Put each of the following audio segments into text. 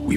We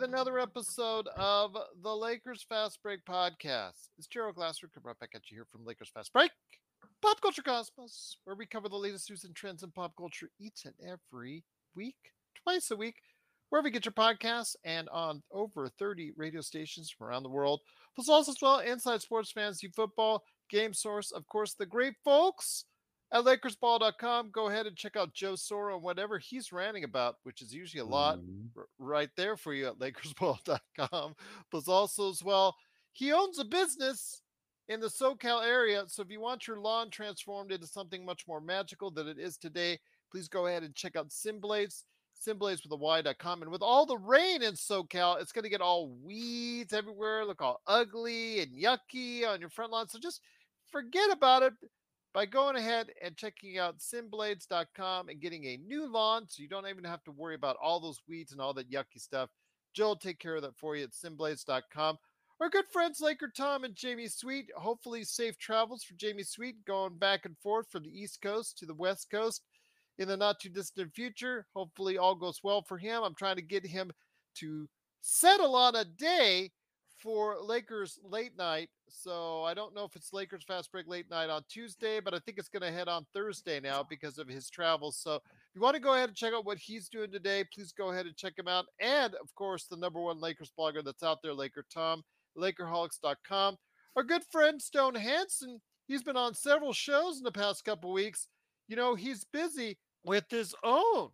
Another episode of the Lakers Fast Break podcast. It's Gerald Glassford coming right back at you here from Lakers Fast Break, Pop Culture Cosmos, where we cover the latest news and trends in pop culture each and every week, twice a week, wherever you get your podcasts and on over 30 radio stations from around the world. Plus also as well, inside sports fans, you football, game source, of course, the great folks at LakersBall.com. Go ahead and check out Joe Sorrell and whatever he's ranting about, which is usually a lot right there for you at LakersBall.com. Plus also as well, he owns a business in the SoCal area. So if you want your lawn transformed into something much more magical than it is today, please go ahead and check out SimBlades, SimBlades with a Y.com. And with all the rain in SoCal, it's going to get all weeds everywhere, look all ugly and yucky on your front lawn. So just forget about it by going ahead and checking out SimBlades.com and getting a new lawn so you don't even have to worry about all those weeds and all that yucky stuff. Joe will take care of that for you at SimBlades.com. Our good friends Laker Tom and Jamie Sweet. Hopefully safe travels for Jamie Sweet going back and forth from the East Coast to the West Coast in the not-too-distant future. Hopefully all goes well for him. I'm trying to get him to settle on a day for Lakers late night. So I don't know if it's Lakers Fast Break late night on Tuesday, but I think it's going to head on Thursday now because of his travels. So if you want to go ahead and check out what he's doing today, please go ahead and check him out. And of course, the number one Lakers blogger that's out there, Laker Tom, Lakerholics.com. Our good friend Stone Hanen, he's been on several shows in the past couple weeks. You know, he's busy with his own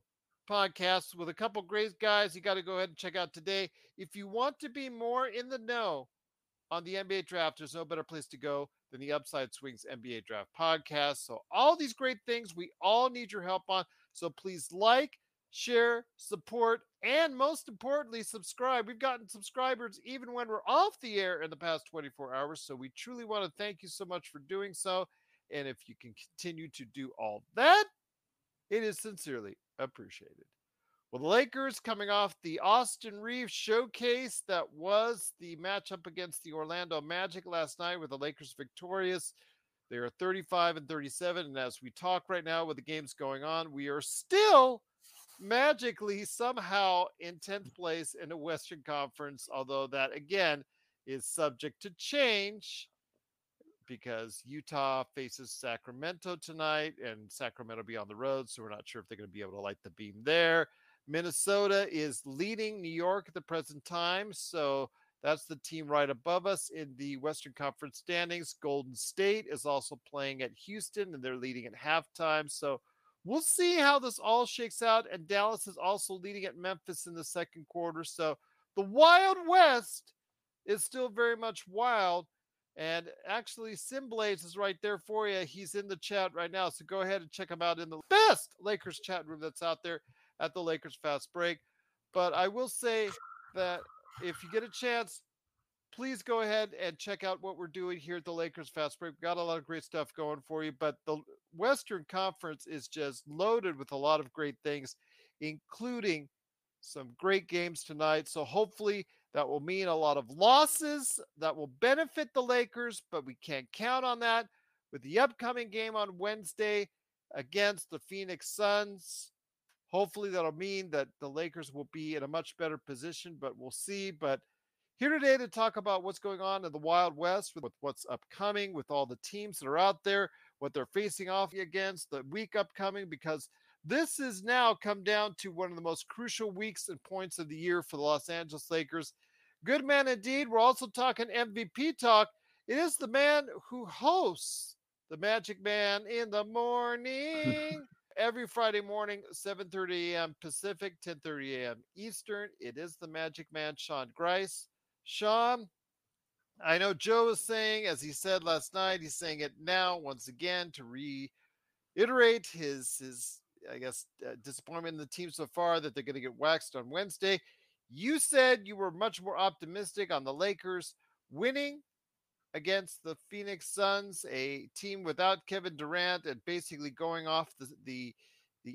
podcast with a couple great guys you got to go ahead and check out today. If you want to be more in the know on the NBA draft, there's no better place to go than the Upside Swings NBA Draft Podcast. So all these great things we all need your help on. So please like, share, support, and most importantly, subscribe. We've gotten subscribers even when we're off the air in the past 24 hours. So we truly want to thank you so much for doing so. And if you can continue to do all that, it is sincerely appreciated. Well, the Lakers coming off the Austin Reeves showcase that was the matchup against the Orlando Magic last night with the Lakers victorious. They are 35-37, and as we talk right now with the games going on, we are still magically somehow in 10th place in the Western Conference, although that, again, is subject to change because Utah faces Sacramento tonight, and Sacramento will be on the road, so we're not sure if they're going to be able to light the beam there. Minnesota is leading New York at the present time, so that's the team right above us in the Western Conference standings. Golden State is also playing at Houston, and they're leading at halftime, so we'll see how this all shakes out, and Dallas is also leading at Memphis in the second quarter, so the Wild West is still very much wild. And actually, SimBlades is right there for you. He's in the chat right now, so go ahead and check him out in the best Lakers chat room that's out there at the Lakers Fast Break. But I will say that if you get a chance, please go ahead and check out what we're doing here at the Lakers Fast Break. We've got a lot of great stuff going for you, but the Western Conference is just loaded with a lot of great things, including some great games tonight. So hopefully That will mean a lot of losses that will benefit the Lakers, but we can't count on that. With the upcoming game on Wednesday against the Phoenix Suns, hopefully that'll mean that the Lakers will be in a much better position, but we'll see. But here today to talk about what's going on in the Wild West, with what's upcoming, with all the teams that are out there, what they're facing off against, the week upcoming, because this has now come down to one of the most crucial weeks and points of the year for the Los Angeles Lakers. Good man indeed. We're also talking MVP talk. It is the man who hosts the Magic Man in the Morning every Friday morning, 7:30 a.m. Pacific, 10:30 a.m. Eastern. It is the Magic Man, Sean Grice. Sean, I know Joe is saying, as he said last night, he's saying it now once again to reiterate his I guess, disappointment in the team so far that they're going to get waxed on Wednesday. You said you were much more optimistic on the Lakers winning against the Phoenix Suns, a team without Kevin Durant and basically going off the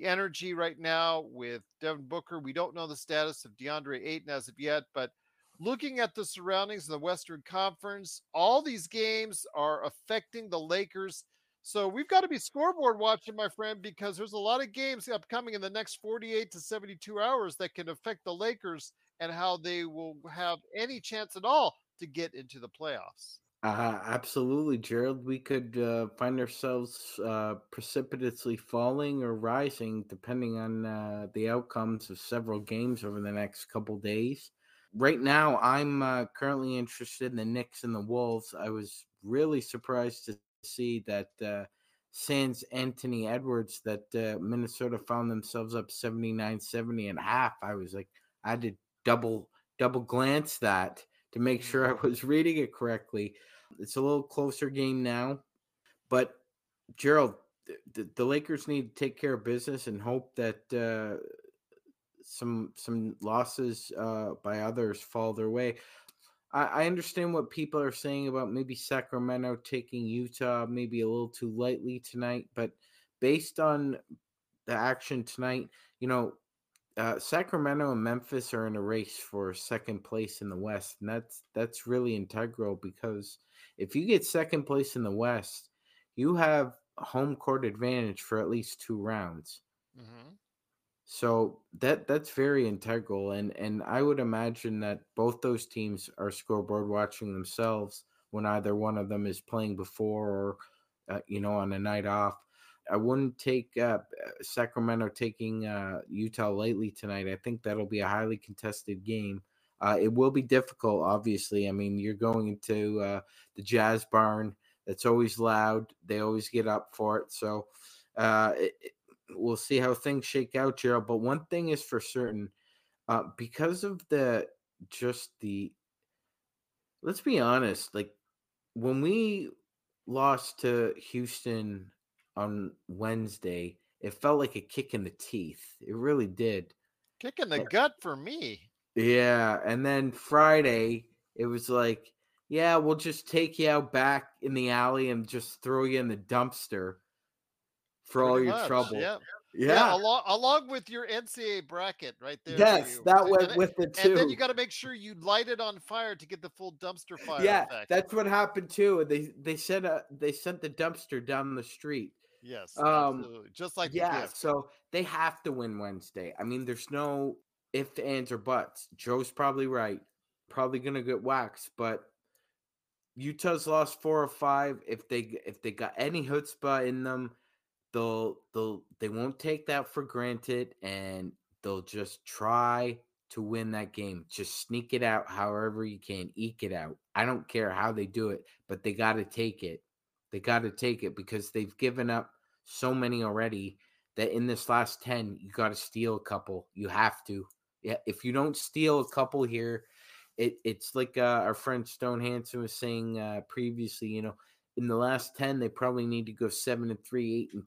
energy right now with Devin Booker. We don't know the status of DeAndre Ayton as of yet, but looking at the surroundings of the Western Conference, all these games are affecting the Lakers. So we've got to be scoreboard watching, my friend, because there's a lot of games upcoming in the next 48 to 72 hours that can affect the Lakers and how they will have any chance at all to get into the playoffs. Absolutely, Gerald. We could find ourselves precipitously falling or rising, depending on the outcomes of several games over the next couple days. Right now, I'm currently interested in the Knicks and the Wolves. I was really surprised to see that sans Anthony Edwards that Minnesota found themselves up 79-70 and a half. I was like, I had to double glance that to make sure I was reading it correctly. It's a little closer game now, but Gerald, the Lakers need to take care of business and hope that some losses by others fall their way. I understand what people are saying about maybe Sacramento taking Utah maybe a little too lightly tonight, but based on the action tonight, you know, Sacramento and Memphis are in a race for second place in the West, and that's really integral, because if you get second place in the West, you have home court advantage for at least two rounds. Mm-hmm. So that's very integral, and I would imagine that both those teams are scoreboard watching themselves when either one of them is playing before or, on a night off. I wouldn't take Sacramento taking Utah lightly tonight. I think that'll be a highly contested game. It will be difficult, obviously. I mean, you're going into the Jazz barn. That's always loud. They always get up for it. So we'll see how things shake out, Gerald. But one thing is for certain, because of let's be honest, like when we lost to Houston on Wednesday, it felt like a kick in the teeth. It really did. Kick in the gut for me. Yeah. And then Friday, it was like, yeah, we'll just take you out back in the alley and just throw you in the dumpster. For all your trouble. Yeah. Along with your NCAA bracket right there. Yes, that went with it too. And then you got to make sure you light it on fire to get the full dumpster fire. Yeah, that's what happened too. They sent the dumpster down the street. Yes, absolutely. Just like the gift. So they have to win Wednesday. I mean, there's no ifs, ands, or buts. Joe's probably right. Probably going to get waxed, but Utah's lost 4 or 5. If they got any chutzpah in them, they won't take that for granted, and they'll just try to win that game. Just sneak it out however you can, eke it out. I don't care how they do it, but they got to take it. They got to take it because they've given up so many already that in this last 10, you got to steal a couple. You have to. Yeah, if you don't steal a couple here, it's like our friend Stone Hanen was saying previously, you know, in the last 10, they probably need to go 7-3,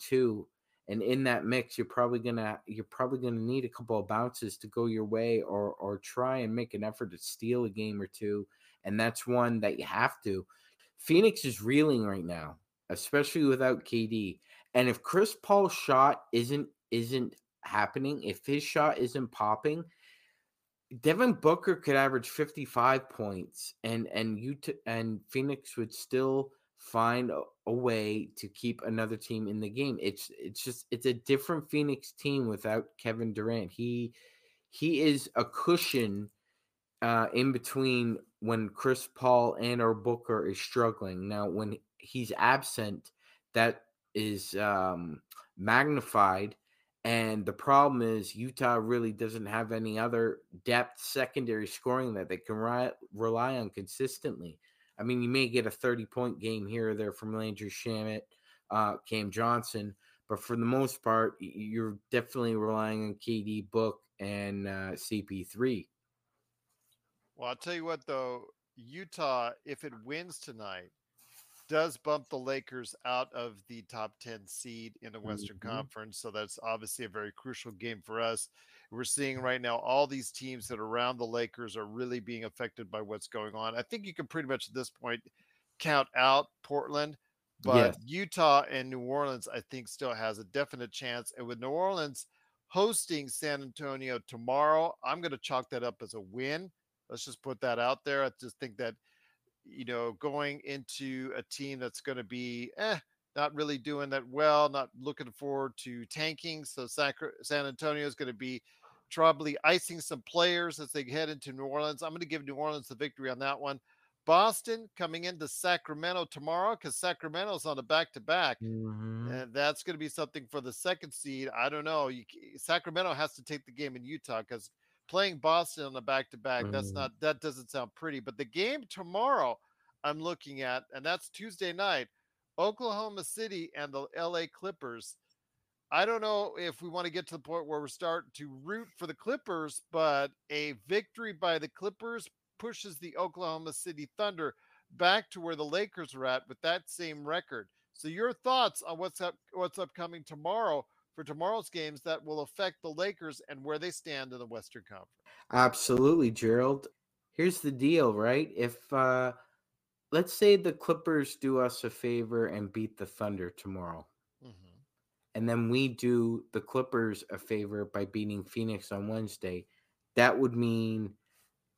8-2, and in that mix, you're probably gonna need a couple of bounces to go your way, or try and make an effort to steal a game or two, and that's one that you have to. Phoenix is reeling right now, especially without KD, and if Chris Paul's shot isn't happening, if his shot isn't popping, Devin Booker could average 55 points, and Phoenix would still find a way to keep another team in the game. It's a different Phoenix team without Kevin Durant. He is a cushion in between when Chris Paul and or Booker is struggling. Now, when he's absent, that is magnified. And the problem is Utah really doesn't have any other depth secondary scoring that they can rely on consistently. I mean, you may get a 30-point game here or there from Landry Schammett, Cam Johnson, but for the most part, you're definitely relying on KD, Book, and CP3. Well, I'll tell you what, though, Utah, if it wins tonight, does bump the Lakers out of the top 10 seed in the Western Conference. So that's obviously a very crucial game for us. We're seeing right now all these teams that are around the Lakers are really being affected by what's going on. I think you can pretty much at this point count out Portland, but Utah and New Orleans, I think, still has a definite chance. And with New Orleans hosting San Antonio tomorrow, I'm going to chalk that up as a win. Let's just put that out there. I just think that, you know, going into a team that's going to be not really doing that well, not looking forward to tanking. So San Antonio is going to be probably icing some players as they head into New Orleans. I'm going to give New Orleans the victory on that one. Boston coming into Sacramento tomorrow because Sacramento's on a back-to-back. And that's going to be something for the second seed. I don't know. Sacramento has to take the game in Utah because playing Boston on the back-to-back, that doesn't sound pretty. But the game tomorrow I'm looking at, and that's Tuesday night, Oklahoma City and the LA Clippers. I don't know if we want to get to the point where we're starting to root for the Clippers, but a victory by the Clippers pushes the Oklahoma City Thunder back to where the Lakers were at with that same record. So your thoughts on what's upcoming tomorrow for tomorrow's games that will affect the Lakers and where they stand in the Western Conference? Absolutely, Gerald. Here's the deal, right? If let's say the Clippers do us a favor and beat the Thunder tomorrow, and then we do the Clippers a favor by beating Phoenix on Wednesday, that would mean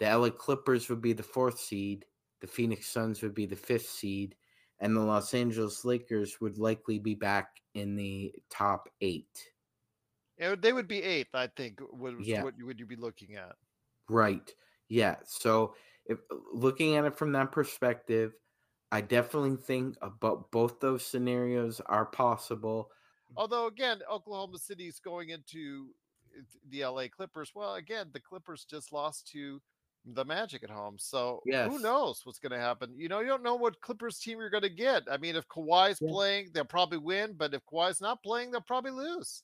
the LA Clippers would be the fourth seed, the Phoenix Suns would be the fifth seed, and the Los Angeles Lakers would likely be back in the top 8. They would be 8th, I think. What would you be looking at? Right. Yeah. So if looking at it from that perspective, I definitely think about both those scenarios are possible. Although, again, Oklahoma City's going into the LA Clippers. Well, again, the Clippers just lost to the Magic at home. So who knows what's going to happen? You know, you don't know what Clippers team you're going to get. I mean, if Kawhi's playing, they'll probably win. But if Kawhi's not playing, they'll probably lose.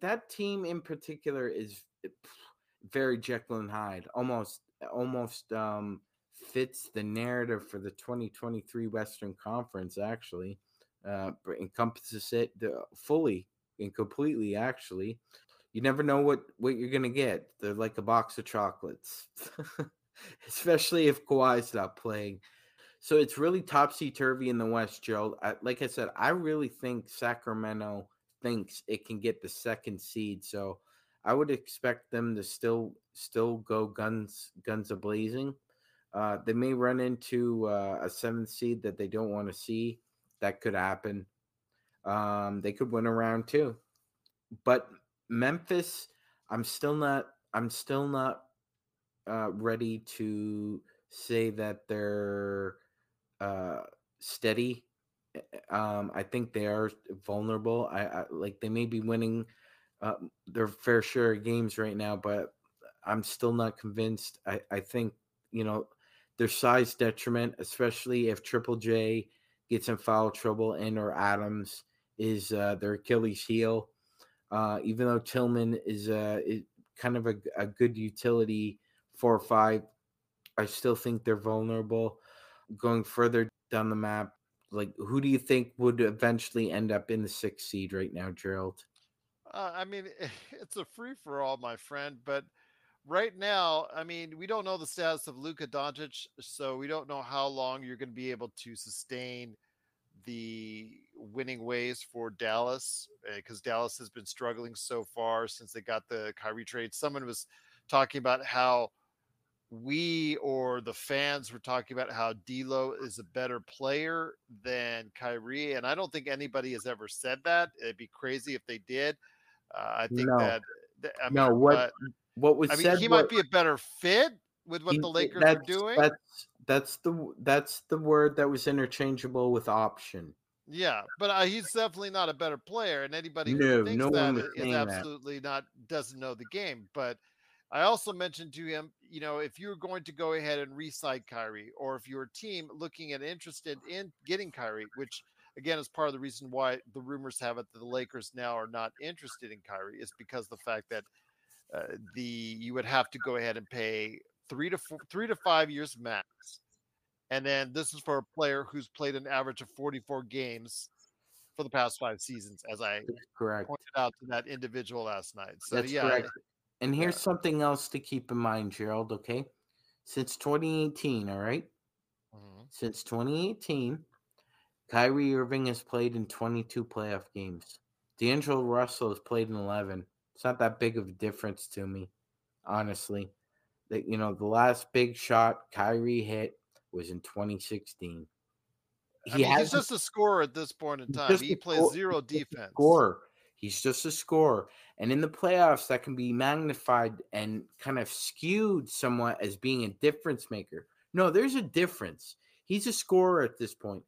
That team in particular is very Jekyll and Hyde. Almost fits the narrative for the 2023 Western Conference, actually. Encompasses it fully and completely, actually. You never know what you're going to get. They're like a box of chocolates, especially if Kawhi's not playing. So it's really topsy-turvy in the West, Gerald. Like I said, I really think Sacramento thinks it can get the second seed. So I would expect them to still go guns a-blazing. They may run into a seventh seed that they don't want to see. That could happen. They could win a round too. But Memphis, I'm still not ready to say that they're steady. I think they are vulnerable. I like they may be winning their fair share of games right now, but I'm still not convinced. I think, you know, their size detriment, especially if Triple J gets in foul trouble and or Adams is their Achilles heel. Even though Tillman is kind of a good utility 4 or 5, I still think they're vulnerable. Going further down the map, like who do you think would eventually end up in the 6th seed right now, Gerald? I mean, it's a free-for-all, my friend. But right now, I mean, we don't know the status of Luka Doncic, so we don't know how long you're going to be able to sustain the winning ways for Dallas, because Dallas has been struggling so far since they got the Kyrie trade. Someone was talking about how we or the fans were talking about how D'Lo is a better player than Kyrie, and I don't think anybody has ever said that. It'd be crazy if they did. He might be a better fit with what the Lakers are doing. That's the word that was interchangeable with option. Yeah, but he's definitely not a better player, and anybody who thinks doesn't know the game. But I also mentioned to him, you know, if you're going to go ahead and re-sign Kyrie, or if you're a team looking and interested in getting Kyrie, which again is part of the reason why the rumors have it that the Lakers now are not interested in Kyrie, is because the fact that you would have to go ahead and pay 3 to 5 years max. And then this is for a player who's played an average of 44 games for the past 5 seasons, as I pointed out to that individual last night. So that's correct. And here's something else to keep in mind, Gerald, okay? Since 2018, all right? Mm-hmm. Since 2018, Kyrie Irving has played in 22 playoff games. D'Angelo Russell has played in 11. It's not that big of a difference to me, honestly. That, you know, the last big shot Kyrie hit was in 2016. He's just a scorer at this point in time. He plays zero defense. He's just a scorer. And in the playoffs, that can be magnified and kind of skewed somewhat as being a difference maker. No, there's a difference. He's a scorer at this point.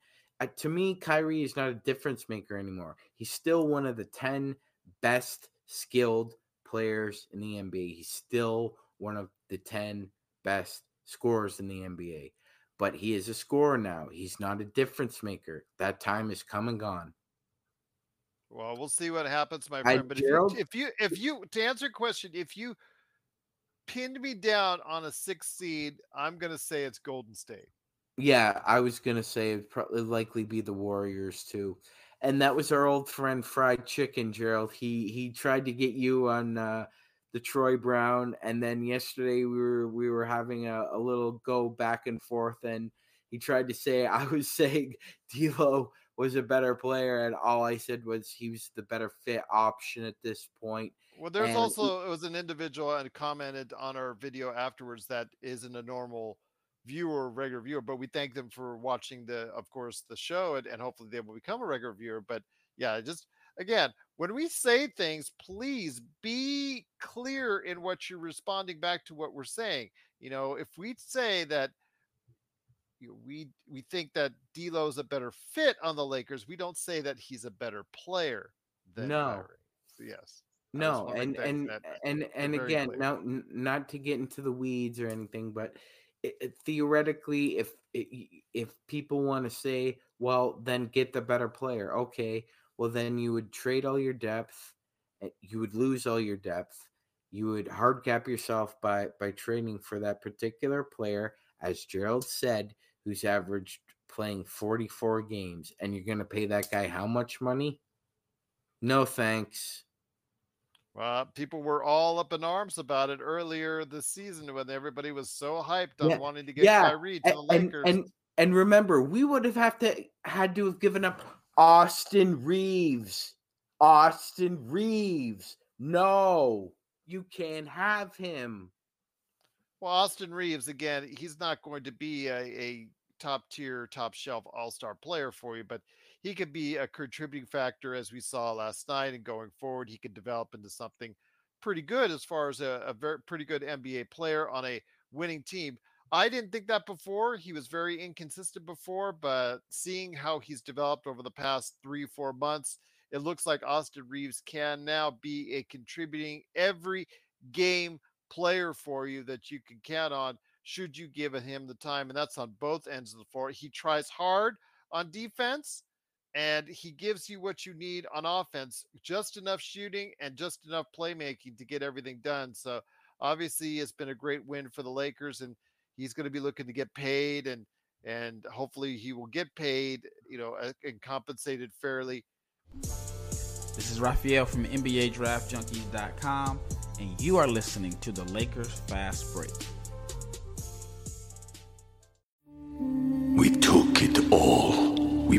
To me, Kyrie is not a difference maker anymore. He's still one of the 10 best skilled players in the NBA. He's still one of the 10 best scorers in the NBA. But he is a scorer now. He's not a difference maker. That time is come and gone. Well, we'll see what happens, my friend. But if you to answer your question, if you pinned me down on a 6 seed, I'm going to say it's Golden State. Yeah, I was going to say it'd probably likely be the Warriors too. And that was our old friend Fried Chicken, Gerald. He tried to get you on the Troy Brown, and then yesterday we were having a little go back and forth, and he tried to say I was saying D'Lo was a better player, and all I said was he was the better fit option at this point. Well, it was an individual and commented on our video afterwards that isn't a normal regular viewer, but we thank them for watching the show, and hopefully they will become a regular viewer. But yeah, just again, when we say things, please be clear in what you're responding back to what we're saying. You know, if we say that we think that D'Lo is a better fit on the Lakers, we don't say that he's a better player than Kyrie. So yes. No, and again, clear. Now, not to get into the weeds or anything, but theoretically, if people want to say, well, then get the better player, okay. Well, then you would trade all your depth. You would lose all your depth. You would hard cap yourself by trading for that particular player, as Gerald said, who's averaged playing 44 games. And you're going to pay that guy how much money? No, thanks. Well, people were all up in arms about it earlier this season when everybody was so hyped on wanting to get Kyrie to the Lakers. And remember, we would have had to have given up Austin Reeves. No, you can't have him. Well, Austin Reeves, again, he's not going to be a top tier, top shelf all-star player for you, but he could be a contributing factor, as we saw last night, and going forward, he could develop into something pretty good as far as a very pretty good NBA player on a winning team. I didn't think that before. He was very inconsistent before, but seeing how he's developed over the past 3-4 months, it looks like Austin Reeves can now be a contributing every game player for you that you can count on should you give him the time. And that's on both ends of the floor. He tries hard on defense, and he gives you what you need on offense, just enough shooting and just enough playmaking to get everything done. So obviously it's been a great win for the Lakers, and he's going to be looking to get paid, and hopefully he will get paid, you know, and compensated fairly. This is Raphael from NBA Draft Junkies.com, and you are listening to the Lakers Fast Break. We took it all. We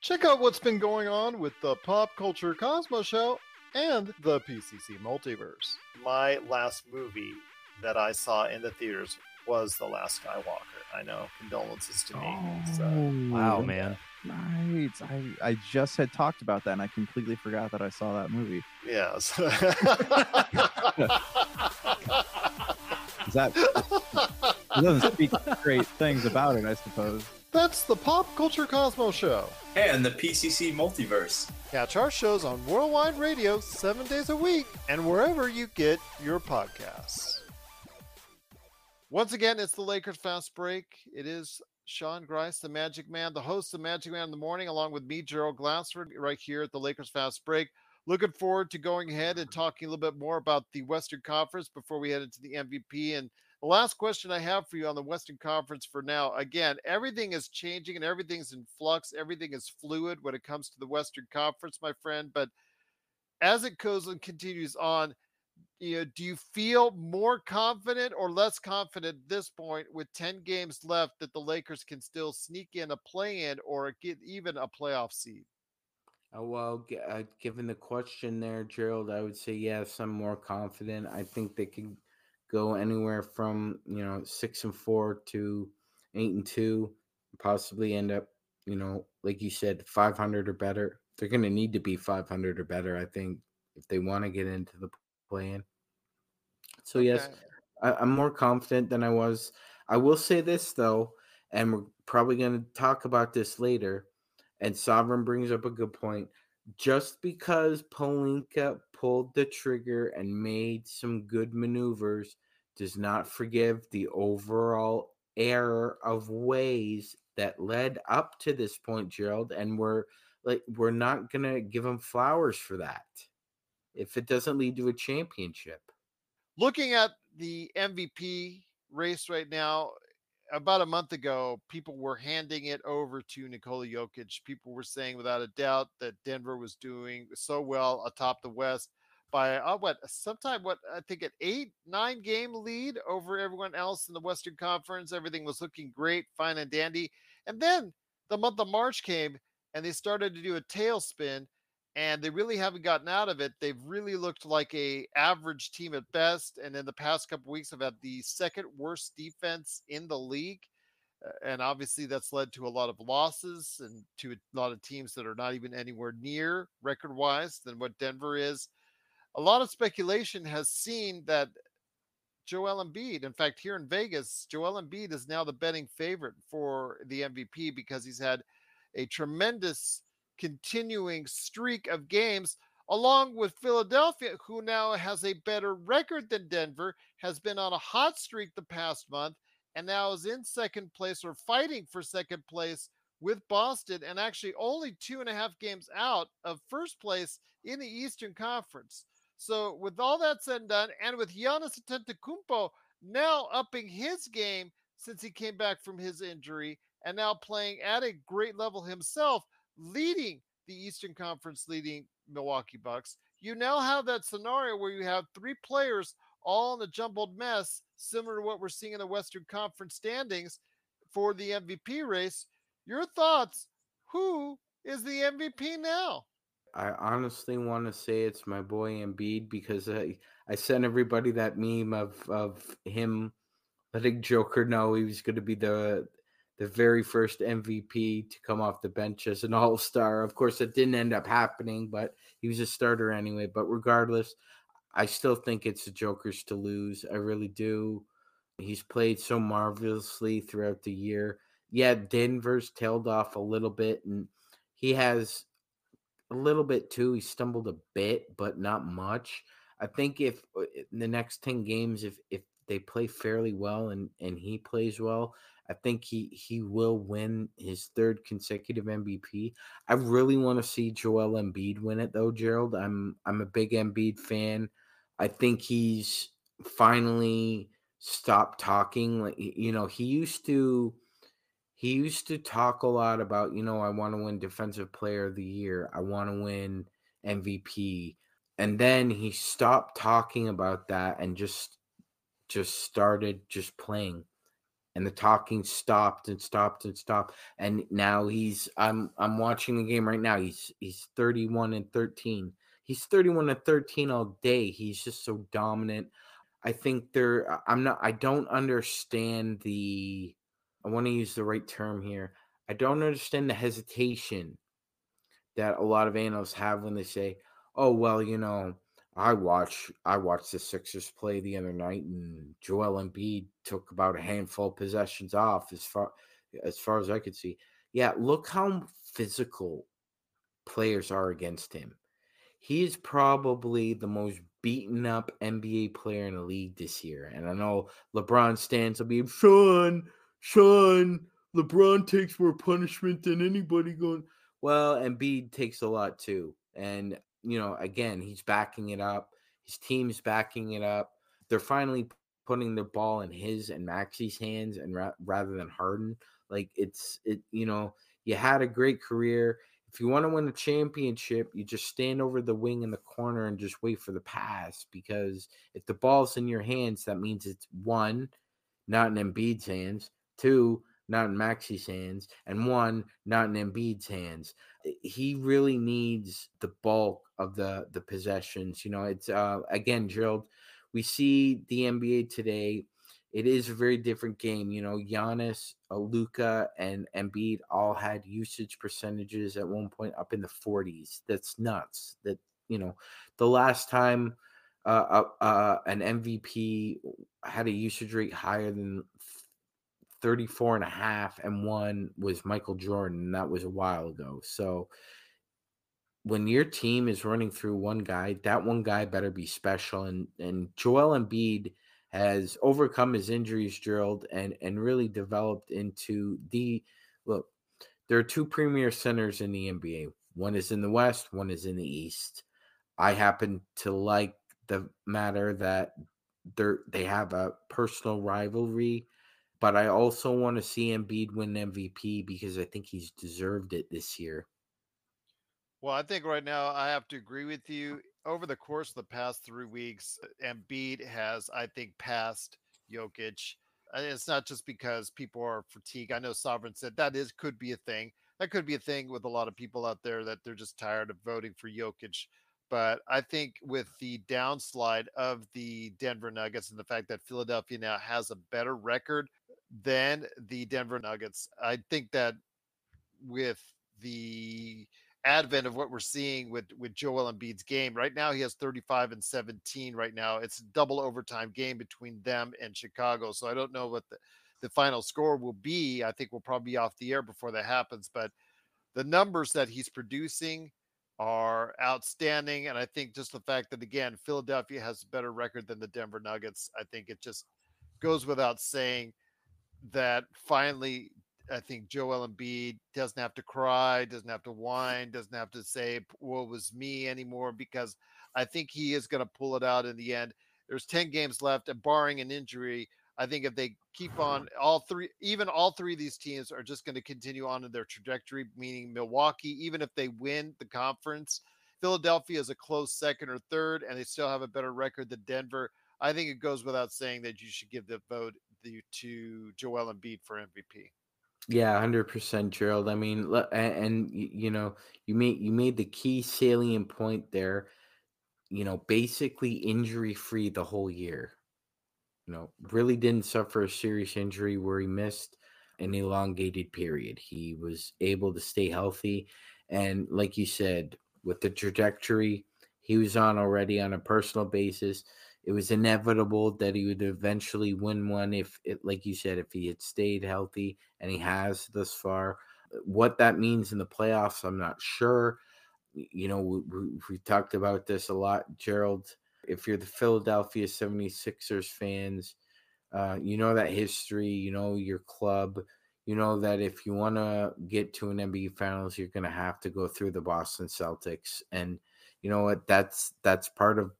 Check out what's been going on with the Pop Culture Cosmos show and the PCC Multiverse. My last movie that I saw in the theaters was The Last Skywalker. I know. Condolences to me. Wow, man. Right. I just had talked about that, and I completely forgot that I saw that movie. Yes. It doesn't speak great things about it, I suppose. That's the Pop Culture Cosmos show. And the PCC Multiverse. Catch our shows on Worldwide Radio 7 days a week and wherever you get your podcasts. Once again, it's the Lakers Fast Break. It is Sean Grice, the Magic Man, the host of Magic Man in the Morning, along with me, Gerald Glassford, right here at the Lakers Fast Break. Looking forward to going ahead and talking a little bit more about the Western Conference before we head into the MVP. And the last question I have for you on the Western Conference for now, again, everything is changing and everything's in flux. Everything is fluid when it comes to the Western Conference, my friend. But as it goes and continues on, you know, do you feel more confident or less confident at this point with 10 games left that the Lakers can still sneak in a play-in or get even a playoff seed? Well, given the question there, Gerald, I would say yes, I'm more confident. I think they could go anywhere from, 6-4 to 8-2, possibly end up, like you said, 500 or better. They're going to need to be 500 or better, I think, if they want to get into the play-in. So, okay. Yes, I'm more confident than I was. I will say this, though, and we're probably going to talk about this later. And Sovereign brings up a good point. Just because Polinka pulled the trigger and made some good maneuvers does not forgive the overall error of ways that led up to this point, Gerald. And we're not going to give him flowers for that if it doesn't lead to a championship. Looking at the MVP race right now, about a month ago, people were handing it over to Nikola Jokic. People were saying without a doubt that Denver was doing so well atop the West by an 8-9 game lead over everyone else in the Western Conference. Everything was looking great, fine and dandy. And then the month of March came and they started to do a tailspin and they really haven't gotten out of it. They've really looked like an average team at best. And in the past couple of weeks, have had the second worst defense in the league. And obviously that's led to a lot of losses and to a lot of teams that are not even anywhere near record wise than what Denver is. A lot of speculation has seen that Joel Embiid, in fact, here in Vegas, Joel Embiid is now the betting favorite for the MVP because he's had a tremendous continuing streak of games, along with Philadelphia, who now has a better record than Denver, has been on a hot streak the past month, and now is in second place or fighting for second place with Boston, and actually only 2.5 games out of first place in the Eastern Conference. So with all that said and done, and with Giannis Antetokounmpo now upping his game since he came back from his injury and now playing at a great level himself, leading the Eastern Conference, leading Milwaukee Bucks. You now have that scenario where you have three players all in a jumbled mess, similar to what we're seeing in the Western Conference standings for the MVP race. Your thoughts, who is the MVP now? I honestly want to say it's my boy Embiid because I sent everybody that meme of him letting Joker know he was going to be the very first MVP to come off the bench as an all-star. Of course, it didn't end up happening, but he was a starter anyway. But regardless, I still think it's the Joker's to lose. I really do. He's played so marvelously throughout the year. Yeah, Denver's tailed off a little bit, and he has a little bit too. He stumbled a bit, but not much. I think if in the next 10 games, if they play fairly well and he plays well, I think he will win his third consecutive MVP. I really want to see Joel Embiid win it, though, Gerald. I'm a big Embiid fan. I think he's finally stopped talking. Like, he used to He used to talk a lot about, you know, I want to win Defensive Player of the Year. I want to win MVP. And then he stopped talking about that and just started just playing. And the talking stopped and stopped and stopped. And now he's, I'm watching the game right now. He's 31 and 13. He's 31 and 13 all day. He's just so dominant. I think I don't understand I want to use the right term here. I don't understand the hesitation that a lot of analysts have when they say, oh, well, you know, I watched the Sixers play the other night, and Joel Embiid took about a handful of possessions off as far as I could see. Yeah, look how physical players are against him. He is probably the most beaten up NBA player in the league this year. And I know LeBron stands will be, Sean, LeBron takes more punishment than anybody going. Well, Embiid takes a lot too. And, you know, again, he's backing it up. His team's backing it up. They're finally putting the ball in his and Maxi's hands and rather than Harden. Like, you know, you had a great career. If you want to win a championship, you just stand over the wing in the corner and just wait for the pass, because if the ball's in your hands, that means it's one, not in Embiid's hands, two, not in Maxi's hands, and one, not in Embiid's hands. He really needs the bulk of the possessions. You know, it's again, Gerald, we see the NBA today. It is a very different game. You know, Giannis, Luka, and Embiid all had usage percentages at one point up in the 40s. That's nuts. That, you know, the last time an MVP had a usage rate higher than 34.5, and one was Michael Jordan, and that was a while ago. So when your team is running through one guy, that one guy better be special. And Joel Embiid has overcome his injuries, Gerald, and really developed into there are two premier centers in the NBA. One is in the West, one is in the East. I happen to like the matter that they have a personal rivalry, but I also want to see Embiid win MVP because I think he's deserved it this year. Well, I think right now I have to agree with you. Over the course of the past 3 weeks, Embiid has, I think, passed Jokic. It's not just because people are fatigued. I know Sovereign said could be a thing. That could be a thing with a lot of people out there, that they're just tired of voting for Jokic. But I think with the downslide of the Denver Nuggets and the fact that Philadelphia now has a better record than the Denver Nuggets, I think that with the advent of what we're seeing with Joel Embiid's game right now, he has 35 and 17 right now. It's a double overtime game between them and Chicago. So I don't know what the final score will be. I think we'll probably be off the air before that happens, but the numbers that he's producing are outstanding. And I think just the fact that, again, Philadelphia has a better record than the Denver Nuggets, I think it just goes without saying that finally, I think Joel Embiid doesn't have to cry, doesn't have to whine, doesn't have to say, well, it was me anymore, because I think he is going to pull it out in the end. There's 10 games left, and barring an injury, I think if they keep on all three of these teams are just going to continue on in their trajectory, meaning Milwaukee, even if they win the conference, Philadelphia is a close second or third, and they still have a better record than Denver. I think it goes without saying that you should give the vote to Joel Embiid for MVP. Yeah, 100%, Gerald. I mean, and you know, you made the key salient point there. You know, basically injury-free the whole year. You know, really didn't suffer a serious injury where he missed an elongated period. He was able to stay healthy, and like you said, with the trajectory he was on already on a personal basis, it was inevitable that he would eventually win one if he had stayed healthy, and he has thus far. What that means in the playoffs, I'm not sure. You know, we talked about this a lot, Gerald. If you're the Philadelphia 76ers fans, you know that history, you know your club, you know that if you want to get to an NBA Finals, you're going to have to go through the Boston Celtics. And you know what? That's part of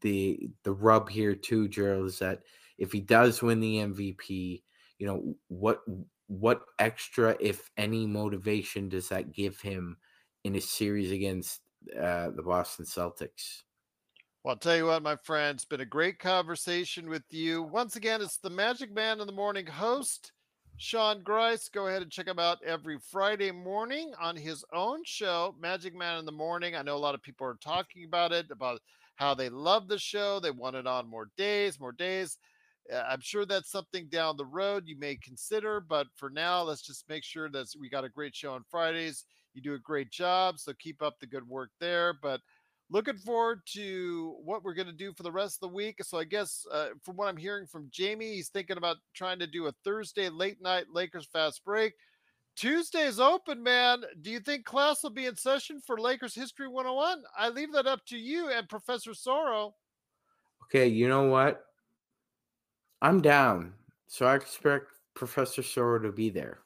the rub here too, Gerald, is that if he does win the MVP, you know, what what extra, if any, motivation does that give him in a series against the Boston Celtics? Well, I'll tell you what, my friend, it's been a great conversation with you. Once again, it's the Magic Man in the Morning host, Sean Grice. Go ahead and check him out every Friday morning on his own show, Magic Man in the Morning. I know a lot of people are talking about it, about how they love the show. They want it on more days. I'm sure that's something down the road you may consider, but for now, let's just make sure that we got a great show on Fridays. You do a great job, so keep up the good work there. But looking forward to what we're going to do for the rest of the week. So I guess from what I'm hearing from Jamie, he's thinking about trying to do a Thursday late night Lakers Fast Break. Tuesday's open, man. Do you think class will be in session for Lakers History 101? I leave that up to you and Professor Sorrell. Okay, you know what? I'm down. So I expect Professor Sorrell to be there.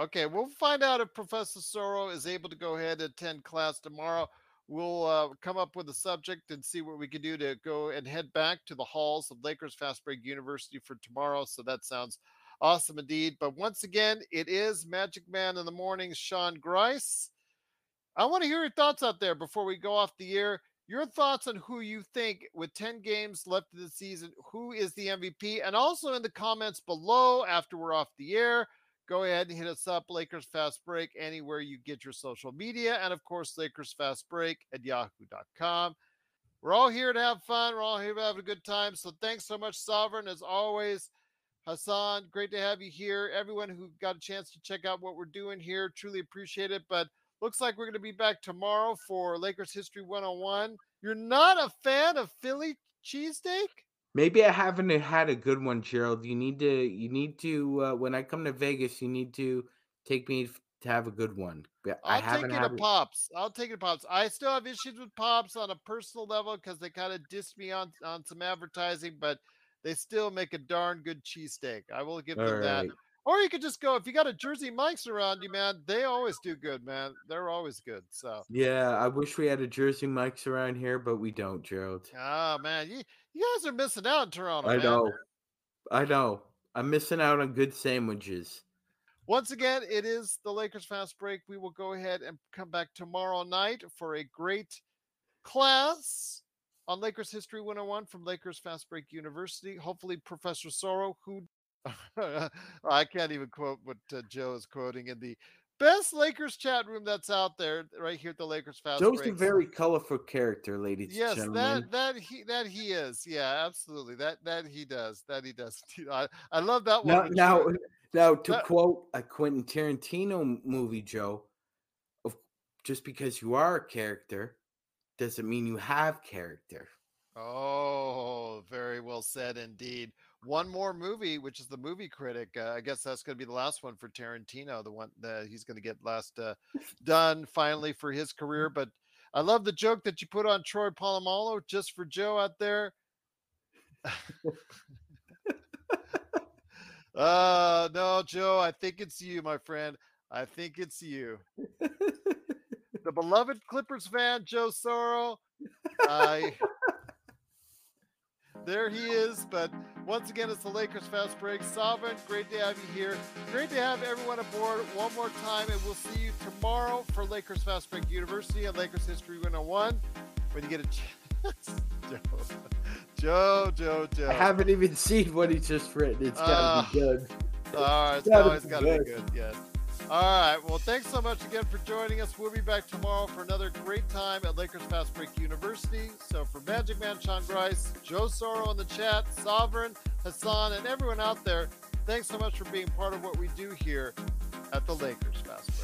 Okay, we'll find out if Professor Sorrell is able to go ahead and attend class tomorrow. We'll come up with a subject and see what we can do to go and head back to the halls of Lakers Fast Break University for tomorrow. So that sounds awesome indeed. But once again, it is Magic Man in the Morning, Sean Grice. I want to hear your thoughts out there before we go off the air. Your thoughts on who you think, with 10 games left of the season, who is the MVP? And also in the comments below after we're off the air. Go ahead and hit us up, Lakers Fast Break, anywhere you get your social media. And, of course, LakersFastBreak@yahoo.com. We're all here to have fun. We're all here to have a good time. So thanks so much, Sovereign, as always. Hassan, great to have you here. Everyone who got a chance to check out what we're doing here, truly appreciate it. But looks like we're going to be back tomorrow for Lakers History 101. You're not a fan of Philly cheesesteak? Maybe I haven't had a good one, Gerald. You need to, when I come to Vegas, you need to take me to have a good one. I'll take you to Pops. I'll take you to Pops. I still have issues with Pops on a personal level because they kind of dissed me on some advertising, but they still make a darn good cheesesteak. I will give them that. Or you could just go, if you got a Jersey Mike's around you, man, they always do good, man. They're always good. So yeah, I wish we had a Jersey Mike's around here, but we don't, Gerald. Ah, man, you guys are missing out in Toronto, man. I know. I'm missing out on good sandwiches. Once again, it is the Lakers Fast Break. We will go ahead and come back tomorrow night for a great class on Lakers History 101 from Lakers Fast Break University. Hopefully, Professor Sorrow, who... I can't even quote what Joe is quoting in the best Lakers chat room that's out there right here at the Lakers Fast Break. Joe's a very colorful character, ladies and gentlemen. Yes, that he is. Yeah, absolutely. That he does. That he does. I love that one. Now to quote a Quentin Tarantino movie, Joe, just because you are a character doesn't mean you have character. Oh, very well said indeed. One more movie, which is The Movie Critic. I guess that's going to be the last one for Tarantino, the one that he's going to get last done finally for his career. But I love the joke that you put on Troy Polamalu just for Joe out there. No, Joe, I think it's you, my friend. I think it's you. The beloved Clippers fan, Joe Sorrell. There he is, but once again, it's the Lakers Fast Break. Sovereign, great to have you here. Great to have everyone aboard one more time, and we'll see you tomorrow for Lakers Fast Break University and Lakers History 101 when you get a chance. Joe. I haven't even seen what he's just written. It's got to be good. All right, it's got to be good, yes. All right, well, thanks so much again for joining us. We'll be back tomorrow for another great time at Lakers Fast Break University. So for Magic Man Sean Grice, Joe Sorrow in the chat, Sovereign, Hassan, and everyone out there, thanks so much for being part of what we do here at the Lakers Fast Break.